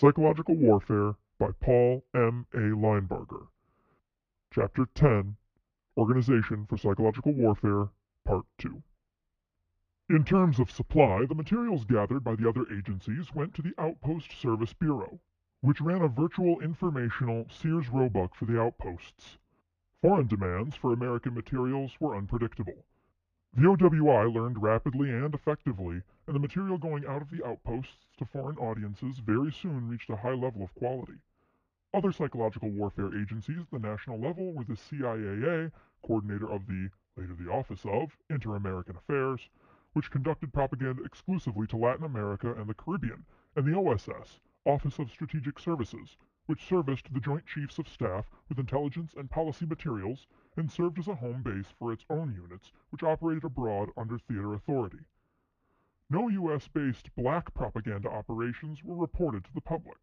Psychological Warfare by Paul M. A. Linebarger. Chapter 10, Organization for Psychological Warfare, Part 2. In terms of supply, the materials gathered by the other agencies went to the Outpost Service Bureau, which ran a virtual informational Sears Roebuck for the outposts. Foreign demands for American materials were unpredictable. The OWI learned rapidly and effectively, and the material going out of the outposts to foreign audiences very soon reached a high level of quality. Other psychological warfare agencies at the national level were the CIAA, coordinator of the, later the Office of, Inter-American Affairs, which conducted propaganda exclusively to Latin America and the Caribbean, and the OSS, Office of Strategic Services, which serviced the Joint Chiefs of Staff with intelligence and policy materials and served as a home base for its own units, which operated abroad under theater authority. No U.S.-based black propaganda operations were reported to the public.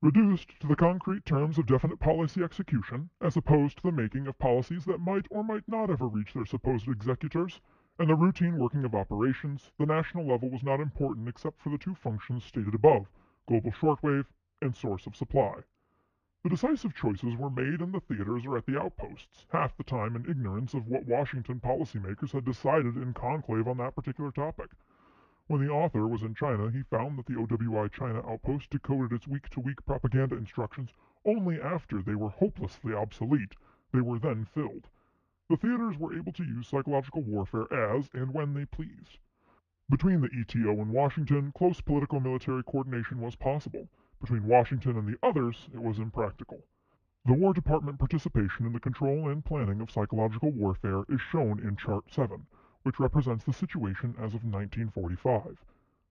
Reduced to the concrete terms of definite policy execution, as opposed to the making of policies that might or might not ever reach their supposed executors, and the routine working of operations, the national level was not important except for the two functions stated above, global shortwave and source of supply. The decisive choices were made in the theaters or at the outposts, half the time in ignorance of what Washington policymakers had decided in conclave on that particular topic. When the author was in China, he found that the OWI China outpost decoded its week-to-week propaganda instructions only after they were hopelessly obsolete. They were then filled. The theaters were able to use psychological warfare as and when they pleased. Between the ETO and Washington, close political military coordination was possible. Between Washington and the others, it was impractical. The War Department participation in the control and planning of psychological warfare is shown in Chart 7. Which represents the situation as of 1945.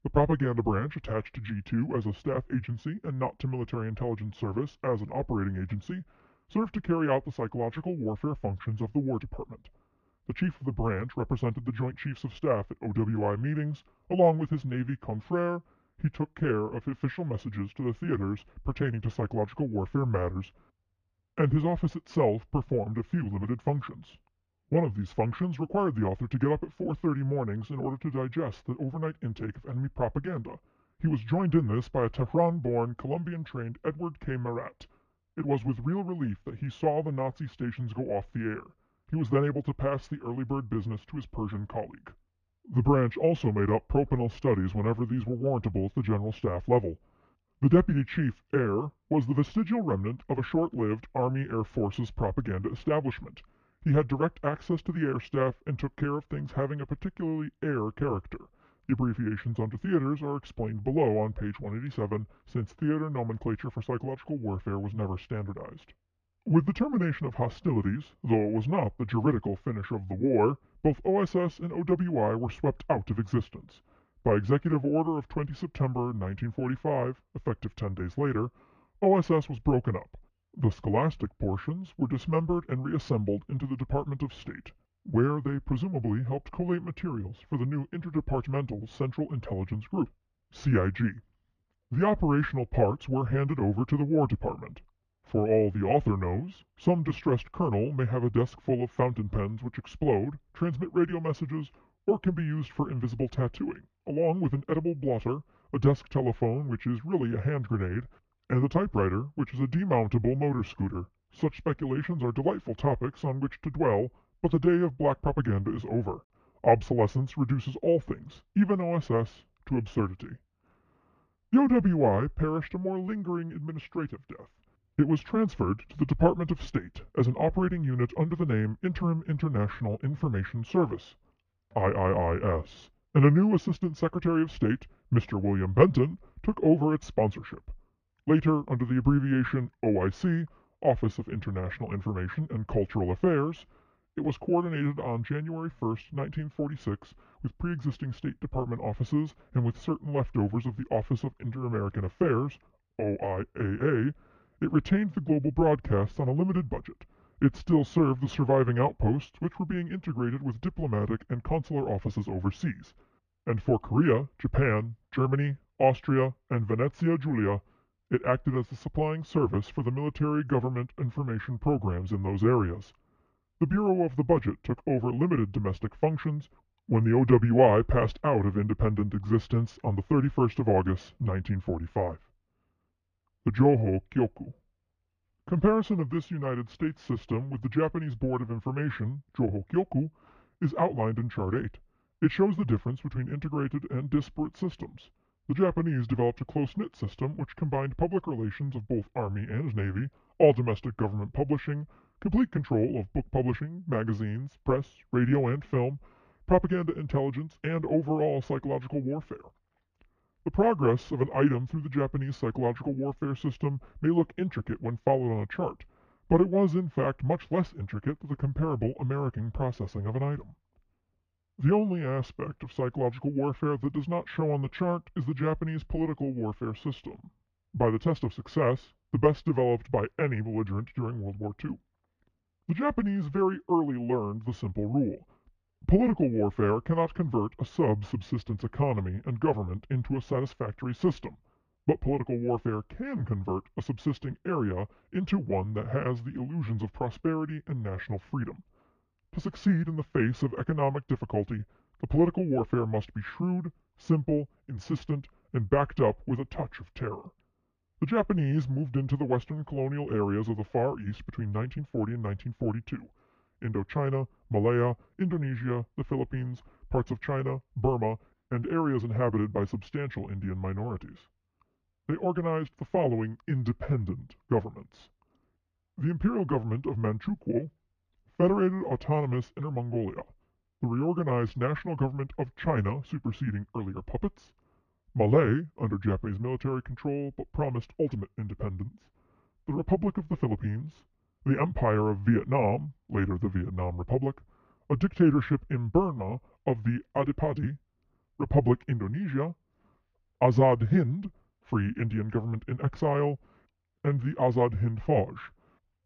The propaganda branch attached to G2 as a staff agency and not to Military Intelligence Service as an operating agency served to carry out the psychological warfare functions of the War Department. The chief of the branch represented the Joint Chiefs of Staff at OWI meetings, along with his Navy confrere. He took care of official messages to the theaters pertaining to psychological warfare matters, and his office itself performed a few limited functions. One of these functions required the author to get up at 4:30 mornings in order to digest the overnight intake of enemy propaganda. He was joined in this by a Tehran-born, Colombian-trained Edward K. Marat. It was with real relief that he saw the Nazi stations go off the air. He was then able to pass the early bird business to his Persian colleague. The branch also made up propanel studies whenever these were warrantable at the general staff level. The deputy chief, Air, was the vestigial remnant of a short-lived Army Air Forces propaganda establishment. He had direct access to the air staff and took care of things having a particularly air character. The abbreviations under theaters are explained below on page 187, since theater nomenclature for psychological warfare was never standardized. With the termination of hostilities, though it was not the juridical finish of the war, both OSS and OWI were swept out of existence. By executive order of 20 September 1945, effective 10 days later, OSS was broken up. The scholastic portions were dismembered and reassembled into the Department of State, where they presumably helped collate materials for the new Interdepartmental Central Intelligence Group, CIG. The operational parts were handed over to the War Department. For all the author knows, some distressed colonel may have a desk full of fountain pens which explode, transmit radio messages, or can be used for invisible tattooing, along with an edible blotter, a desk telephone which is really a hand grenade, and a typewriter, which is a demountable motor scooter. Such speculations are delightful topics on which to dwell, but the day of black propaganda is over. Obsolescence reduces all things, even OSS, to absurdity. The OWI perished a more lingering administrative death. It was transferred to the Department of State as an operating unit under the name Interim International Information Service, IIIS, and a new Assistant Secretary of State, Mr. William Benton, took over its sponsorship. Later, under the abbreviation OIC, Office of International Information and Cultural Affairs, it was coordinated on January 1, 1946, with pre-existing State Department offices and with certain leftovers of the Office of Inter-American Affairs, OIAA. It retained the global broadcasts on a limited budget. It still served the surviving outposts, which were being integrated with diplomatic and consular offices overseas. And for Korea, Japan, Germany, Austria, and Venezia Giulia, it acted as the supplying service for the military government information programs in those areas. The Bureau of the Budget took over limited domestic functions when the OWI passed out of independent existence on the 31st of August, 1945. the Joho-kyoku. Comparison of this United States system with the Japanese Board of Information, Joho-kyoku, is outlined in Chart 8. It shows the difference between integrated and disparate systems. The Japanese developed a close-knit system which combined public relations of both Army and Navy, all domestic government publishing, complete control of book publishing, magazines, press, radio and film, propaganda intelligence, and overall psychological warfare. The progress of an item through the Japanese psychological warfare system may look intricate when followed on a chart, but it was in fact much less intricate than the comparable American processing of an item. The only aspect of psychological warfare that does not show on the chart is the Japanese political warfare system, by the test of success, the best developed by any belligerent during World War II. The Japanese very early learned the simple rule. Political warfare cannot convert a subsistence economy and government into a satisfactory system, but political warfare can convert a subsisting area into one that has the illusions of prosperity and national freedom. To succeed in the face of economic difficulty, the political warfare must be shrewd, simple, insistent, and backed up with a touch of terror. The Japanese moved into the western colonial areas of the Far East between 1940 and 1942. Indochina, Malaya, Indonesia, the Philippines, parts of China, Burma, and areas inhabited by substantial Indian minorities. They organized the following independent governments: the Imperial Government of Manchukuo, Federated Autonomous Inner Mongolia, the Reorganized National Government of China superseding earlier puppets, Malay, under Japanese military control but promised ultimate independence, the Republic of the Philippines, the Empire of Vietnam, later the Vietnam Republic, a dictatorship in Burma of the Adipadi, Republic Indonesia, Azad Hind, Free Indian Government in Exile, and the Azad Hind Fauj,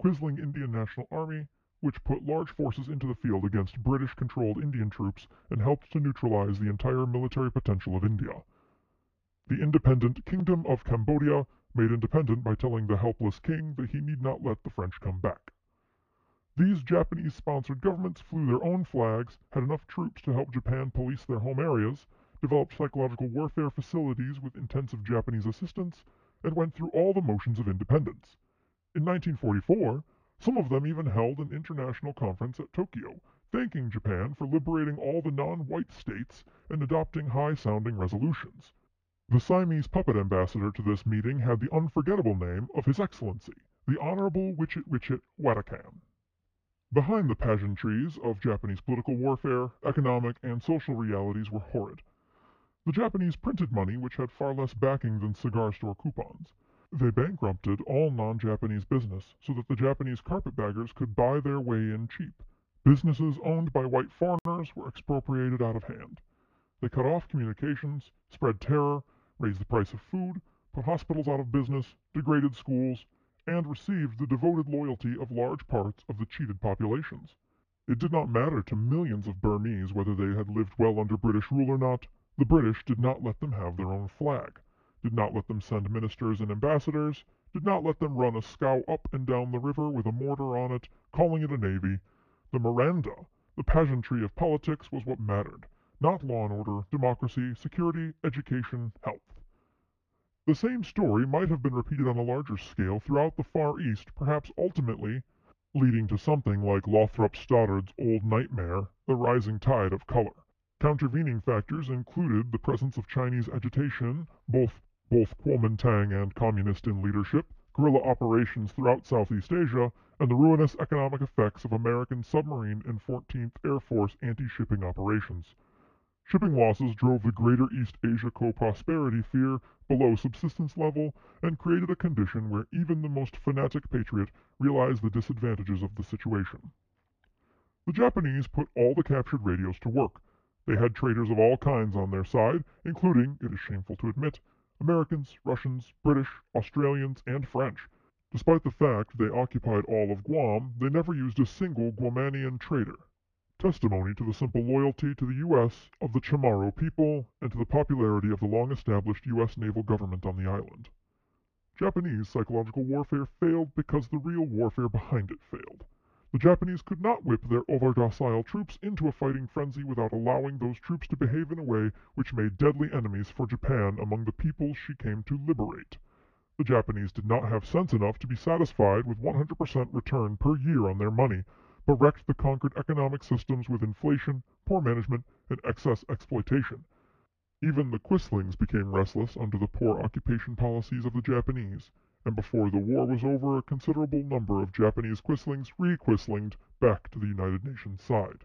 Quisling Indian National Army, which put large forces into the field against British-controlled Indian troops and helped to neutralize the entire military potential of India. The independent Kingdom of Cambodia, made independent by telling the helpless king that he need not let the French come back. These Japanese-sponsored governments flew their own flags, had enough troops to help Japan police their home areas, developed psychological warfare facilities with intensive Japanese assistance, and went through all the motions of independence. In 1944, some of them even held an international conference at Tokyo, thanking Japan for liberating all the non-white states and adopting high-sounding resolutions. The Siamese puppet ambassador to this meeting had the unforgettable name of His Excellency, the Honorable Wichit Wichit Watakan. Behind the pageantries of Japanese political warfare, economic and social realities were horrid. The Japanese printed money which had far less backing than cigar store coupons. They bankrupted all non-Japanese business so that the Japanese carpetbaggers could buy their way in cheap. Businesses owned by white foreigners were expropriated out of hand. They cut off communications, spread terror, raised the price of food, put hospitals out of business, degraded schools, and received the devoted loyalty of large parts of the cheated populations. It did not matter to millions of Burmese whether they had lived well under British rule or not. The British did not let them have their own flag, did not let them send ministers and ambassadors, did not let them run a scow up and down the river with a mortar on it, calling it a navy. The Miranda, the pageantry of politics, was what mattered. Not law and order, democracy, security, education, health. The same story might have been repeated on a larger scale throughout the Far East, perhaps ultimately leading to something like Lothrop Stoddard's old nightmare, the rising tide of color. Countervening factors included the presence of Chinese agitation, both Kuomintang and communist in leadership, guerrilla operations throughout Southeast Asia, and the ruinous economic effects of American submarine and 14th Air Force anti-shipping operations. Shipping losses drove the Greater East Asia co-prosperity sphere below subsistence level and created a condition where even the most fanatic patriot realized the disadvantages of the situation. The Japanese put all the captured radios to work. They had traitors of all kinds on their side, including, it is shameful to admit, Americans, Russians, British, Australians, and French. Despite the fact they occupied all of Guam, they never used a single Guamanian traitor. Testimony to the simple loyalty to the U.S. of the Chamorro people and to the popularity of the long-established U.S. naval government on the island. Japanese psychological warfare failed because the real warfare behind it failed. The Japanese could not whip their over-docile troops into a fighting frenzy without allowing those troops to behave in a way which made deadly enemies for Japan among the peoples she came to liberate. The Japanese did not have sense enough to be satisfied with 100% return per year on their money, but wrecked the conquered economic systems with inflation, poor management, and excess exploitation. Even the Quislings became restless under the poor occupation policies of the Japanese, and before the war was over, a considerable number of Japanese Quislings re-Quislinged back to the United Nations side.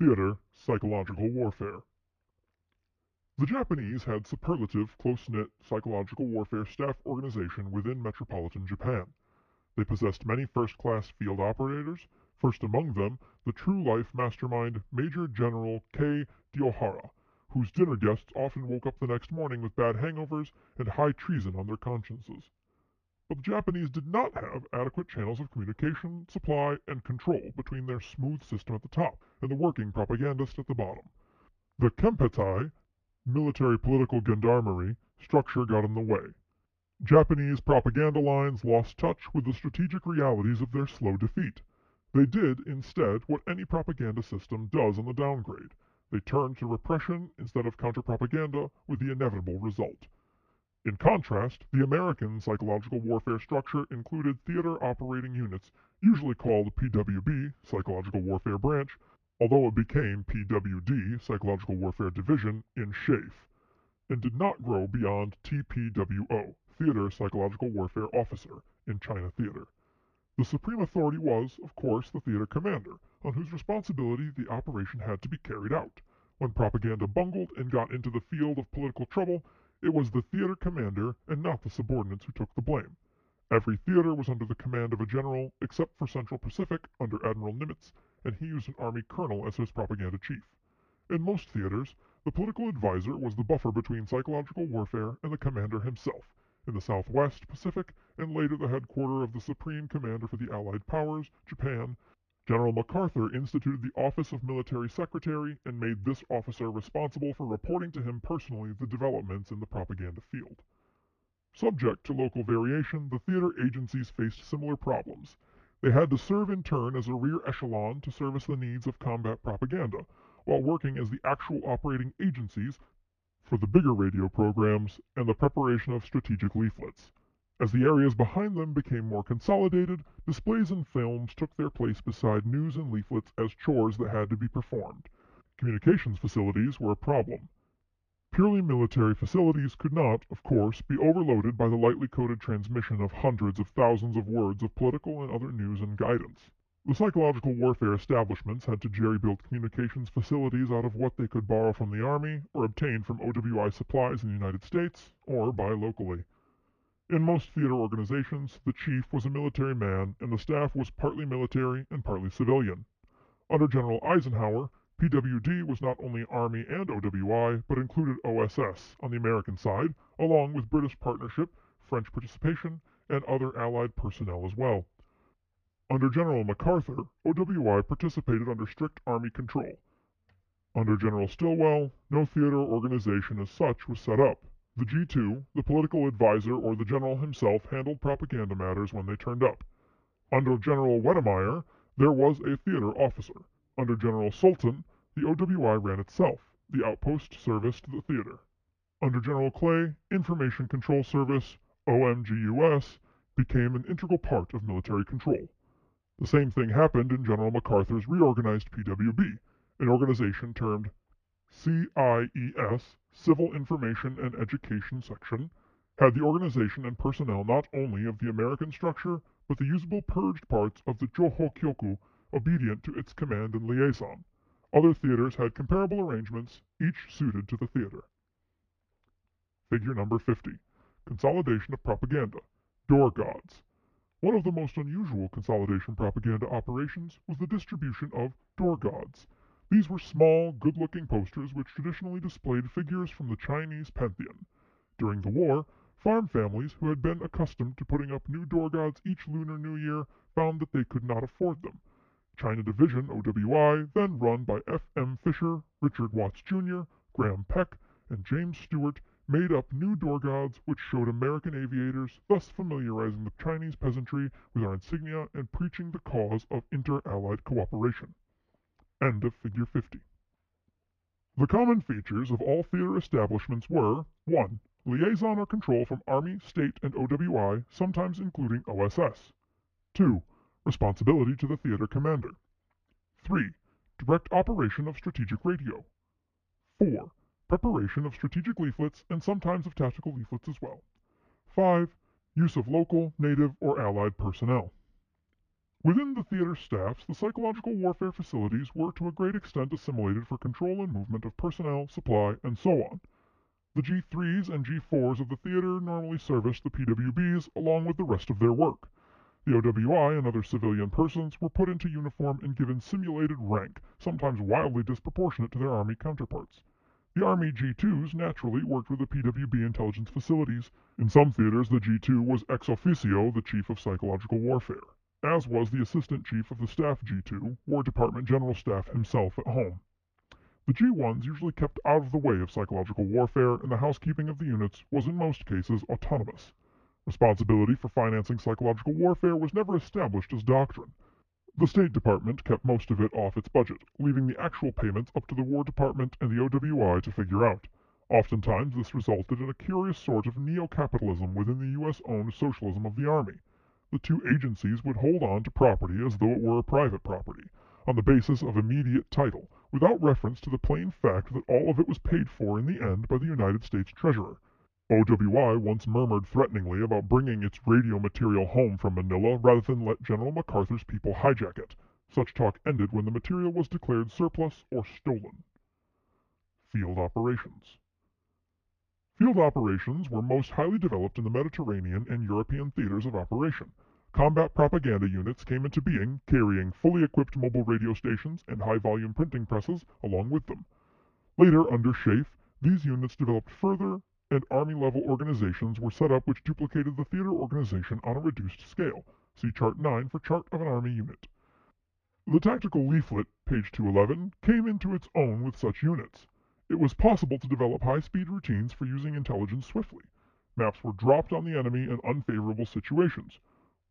Theater, psychological warfare. The Japanese had superlative, close-knit psychological warfare staff organization within metropolitan Japan. They possessed many first-class field operators, first among them the true-life mastermind Major General K. Diohara, whose dinner guests often woke up the next morning with bad hangovers and high treason on their consciences. But the Japanese did not have adequate channels of communication, supply, and control between their smooth system at the top and the working propagandist at the bottom. The Kempeitai, military political gendarmerie, structure got in the way. Japanese propaganda lines lost touch with the strategic realities of their slow defeat. They did, instead, what any propaganda system does on the downgrade. They turned to repression instead of counter-propaganda, with the inevitable result. In contrast, the American psychological warfare structure included theater operating units, usually called PWB, psychological warfare branch, although it became PWD, psychological warfare division, in Shafe, and did not grow beyond TPWO. Theater Psychological Warfare Officer in China Theater. The supreme authority was, of course, the theater commander, on whose responsibility the operation had to be carried out. When propaganda bungled and got into the field of political trouble, it was the theater commander and not the subordinates who took the blame. Every theater was under the command of a general, except for Central Pacific under Admiral Nimitz, and he used an army colonel as his propaganda chief. In most theaters, the political advisor was the buffer between psychological warfare and the commander himself. In the Southwest Pacific, and later the headquarter of the Supreme Commander for the Allied Powers, Japan, General MacArthur instituted the Office of Military Secretary and made this officer responsible for reporting to him personally the developments in the propaganda field. Subject to local variation, the theater agencies faced similar problems. They had to serve in turn as a rear echelon to service the needs of combat propaganda, while working as the actual operating agencies for the bigger radio programs and the preparation of strategic leaflets. As the areas behind them became more consolidated, displays and films took their place beside news and leaflets as chores that had to be performed. Communications facilities were a problem. Purely military facilities could not, of course, be overloaded by the lightly coded transmission of hundreds of thousands of words of political and other news and guidance. The psychological warfare establishments had to jerry-build communications facilities out of what they could borrow from the Army or obtain from OWI supplies in the United States or buy locally. In most theater organizations, the chief was a military man and the staff was partly military and partly civilian. Under General Eisenhower, PWD was not only Army and OWI, but included OSS on the American side, along with British partnership, French participation, and other Allied personnel as well. Under General MacArthur, OWI participated under strict Army control. Under General Stilwell, no theater organization as such was set up. The G2, the political advisor or the general himself, handled propaganda matters when they turned up. Under General Wedemeyer, there was a theater officer. Under General Sultan, the OWI ran itself, the outpost service to the theater. Under General Clay, Information Control Service, OMGUS, became an integral part of military control. The same thing happened in General MacArthur's reorganized PWB, an organization termed CIES, Civil Information and Education Section, had the organization and personnel not only of the American structure, but the usable purged parts of the Joho-kyoku, obedient to its command and liaison. Other theaters had comparable arrangements, each suited to the theater. Figure number 50. Consolidation of propaganda. Door gods. One of the most unusual consolidation propaganda operations was the distribution of door gods. These were small, good-looking posters which traditionally displayed figures from the Chinese pantheon. During the war, farm families who had been accustomed to putting up new door gods each Lunar New Year found that they could not afford them. China Division OWI, then run by F. M. Fisher, Richard Watts Jr., Graham Peck, and James Stewart, made up new door gods which showed American aviators, thus familiarizing the Chinese peasantry with our insignia and preaching the cause of inter-allied cooperation. End of Figure 50. The common features of all theater establishments were 1. Liaison or control from Army, State, and OWI, sometimes including OSS. 2. Responsibility to the theater commander. 3. Direct operation of strategic radio. 4. Preparation of strategic leaflets and sometimes of tactical leaflets as well. 5. Use of local, native, or allied personnel. Within the theater staffs, the psychological warfare facilities were to a great extent assimilated for control and movement of personnel, supply, and so on. The G3s and G4s of the theater normally serviced the PWBs along with the rest of their work. The OWI and other civilian persons were put into uniform and given simulated rank, sometimes wildly disproportionate to their Army counterparts. The Army G2s naturally worked with the PWB intelligence facilities. In some theaters, the G2 was ex officio the Chief of Psychological Warfare, as was the Assistant Chief of the Staff G2, War Department General Staff himself at home. The G1s usually kept out of the way of psychological warfare, and the housekeeping of the units was in most cases autonomous. Responsibility for financing psychological warfare was never established as doctrine. The State Department kept most of it off its budget, leaving the actual payments up to the War Department and the OWI to figure out. Oftentimes, this resulted in a curious sort of neo-capitalism within the U.S.-owned socialism of the Army. The two agencies would hold on to property as though it were a private property, on the basis of immediate title, without reference to the plain fact that all of it was paid for in the end by the United States Treasurer. OWI once murmured threateningly about bringing its radio material home from Manila rather than let General MacArthur's people hijack it. Such talk ended when the material was declared surplus or stolen. Field operations. Field operations were most highly developed in the Mediterranean and European theaters of operation. Combat propaganda units came into being, carrying fully equipped mobile radio stations and high-volume printing presses along with them. Later, under Schaeff, these units developed further, and Army-level organizations were set up which duplicated the theater organization on a reduced scale. See Chart 9 for Chart of an Army Unit. The tactical leaflet, page 211, came into its own with such units. It was possible to develop high-speed routines for using intelligence swiftly. Maps were dropped on the enemy in unfavorable situations.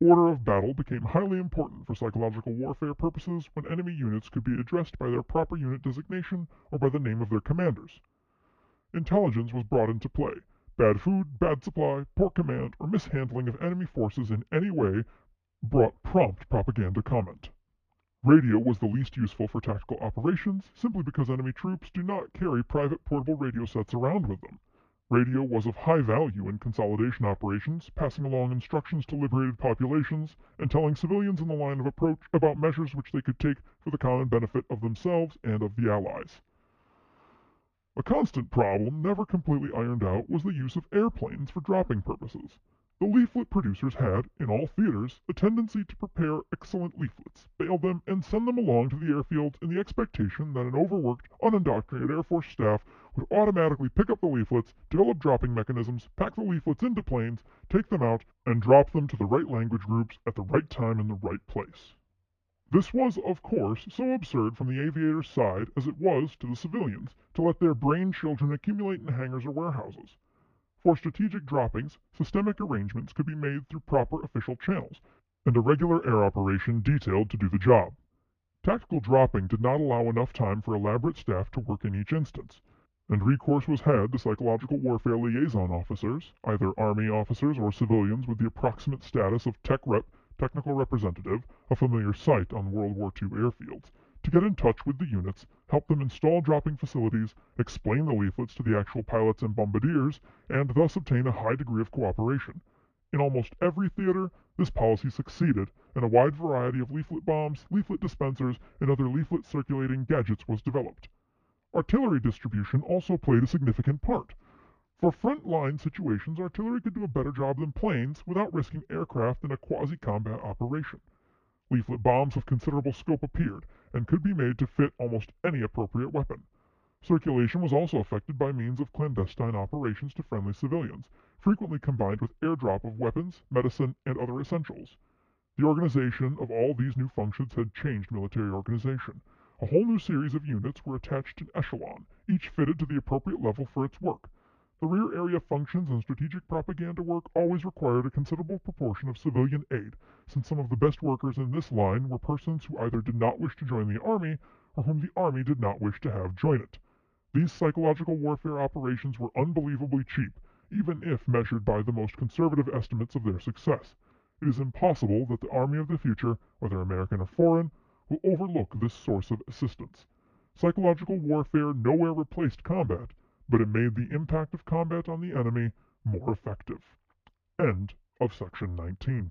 Order of battle became highly important for psychological warfare purposes when enemy units could be addressed by their proper unit designation or by the name of their commanders. Intelligence was brought into play. Bad food, bad supply, poor command, or mishandling of enemy forces in any way brought prompt propaganda comment. Radio was the least useful for tactical operations, simply because enemy troops do not carry private portable radio sets around with them. Radio was of high value in consolidation operations, passing along instructions to liberated populations, and telling civilians in the line of approach about measures which they could take for the common benefit of themselves and of the Allies. A constant problem, never completely ironed out, was the use of airplanes for dropping purposes. The leaflet producers had, in all theaters, a tendency to prepare excellent leaflets, bail them, and send them along to the airfields in the expectation that an overworked, unindoctrinated Air Force staff would automatically pick up the leaflets, develop dropping mechanisms, pack the leaflets into planes, take them out, and drop them to the right language groups at the right time in the right place. This was, of course, so absurd from the aviator's side as it was to the civilians to let their brain children accumulate in hangars or warehouses. For strategic droppings, systemic arrangements could be made through proper official channels, and a regular air operation detailed to do the job. Tactical dropping did not allow enough time for elaborate staff to work in each instance, and recourse was had to psychological warfare liaison officers, either Army officers or civilians with the approximate status of tech rep, technical representative, a familiar sight on World War II airfields, to get in touch with the units, help them install dropping facilities, explain the leaflets to the actual pilots and bombardiers, and thus obtain a high degree of cooperation. In almost every theater, this policy succeeded, and a wide variety of leaflet bombs, leaflet dispensers, and other leaflet-circulating gadgets was developed. Artillery distribution also played a significant part. For front-line situations, artillery could do a better job than planes without risking aircraft in a quasi-combat operation. Leaflet bombs of considerable scope appeared, and could be made to fit almost any appropriate weapon. Circulation was also effected by means of clandestine operations to friendly civilians, frequently combined with airdrop of weapons, medicine, and other essentials. The organization of all these new functions had changed military organization. A whole new series of units were attached in echelon, each fitted to the appropriate level for its work. The rear area functions and strategic propaganda work always required a considerable proportion of civilian aid, since some of the best workers in this line were persons who either did not wish to join the Army, or whom the Army did not wish to have join it. These psychological warfare operations were unbelievably cheap, even if measured by the most conservative estimates of their success. It is impossible that the army of the future, whether American or foreign, will overlook this source of assistance. Psychological warfare nowhere replaced combat, but it made the impact of combat on the enemy more effective. End of section 19.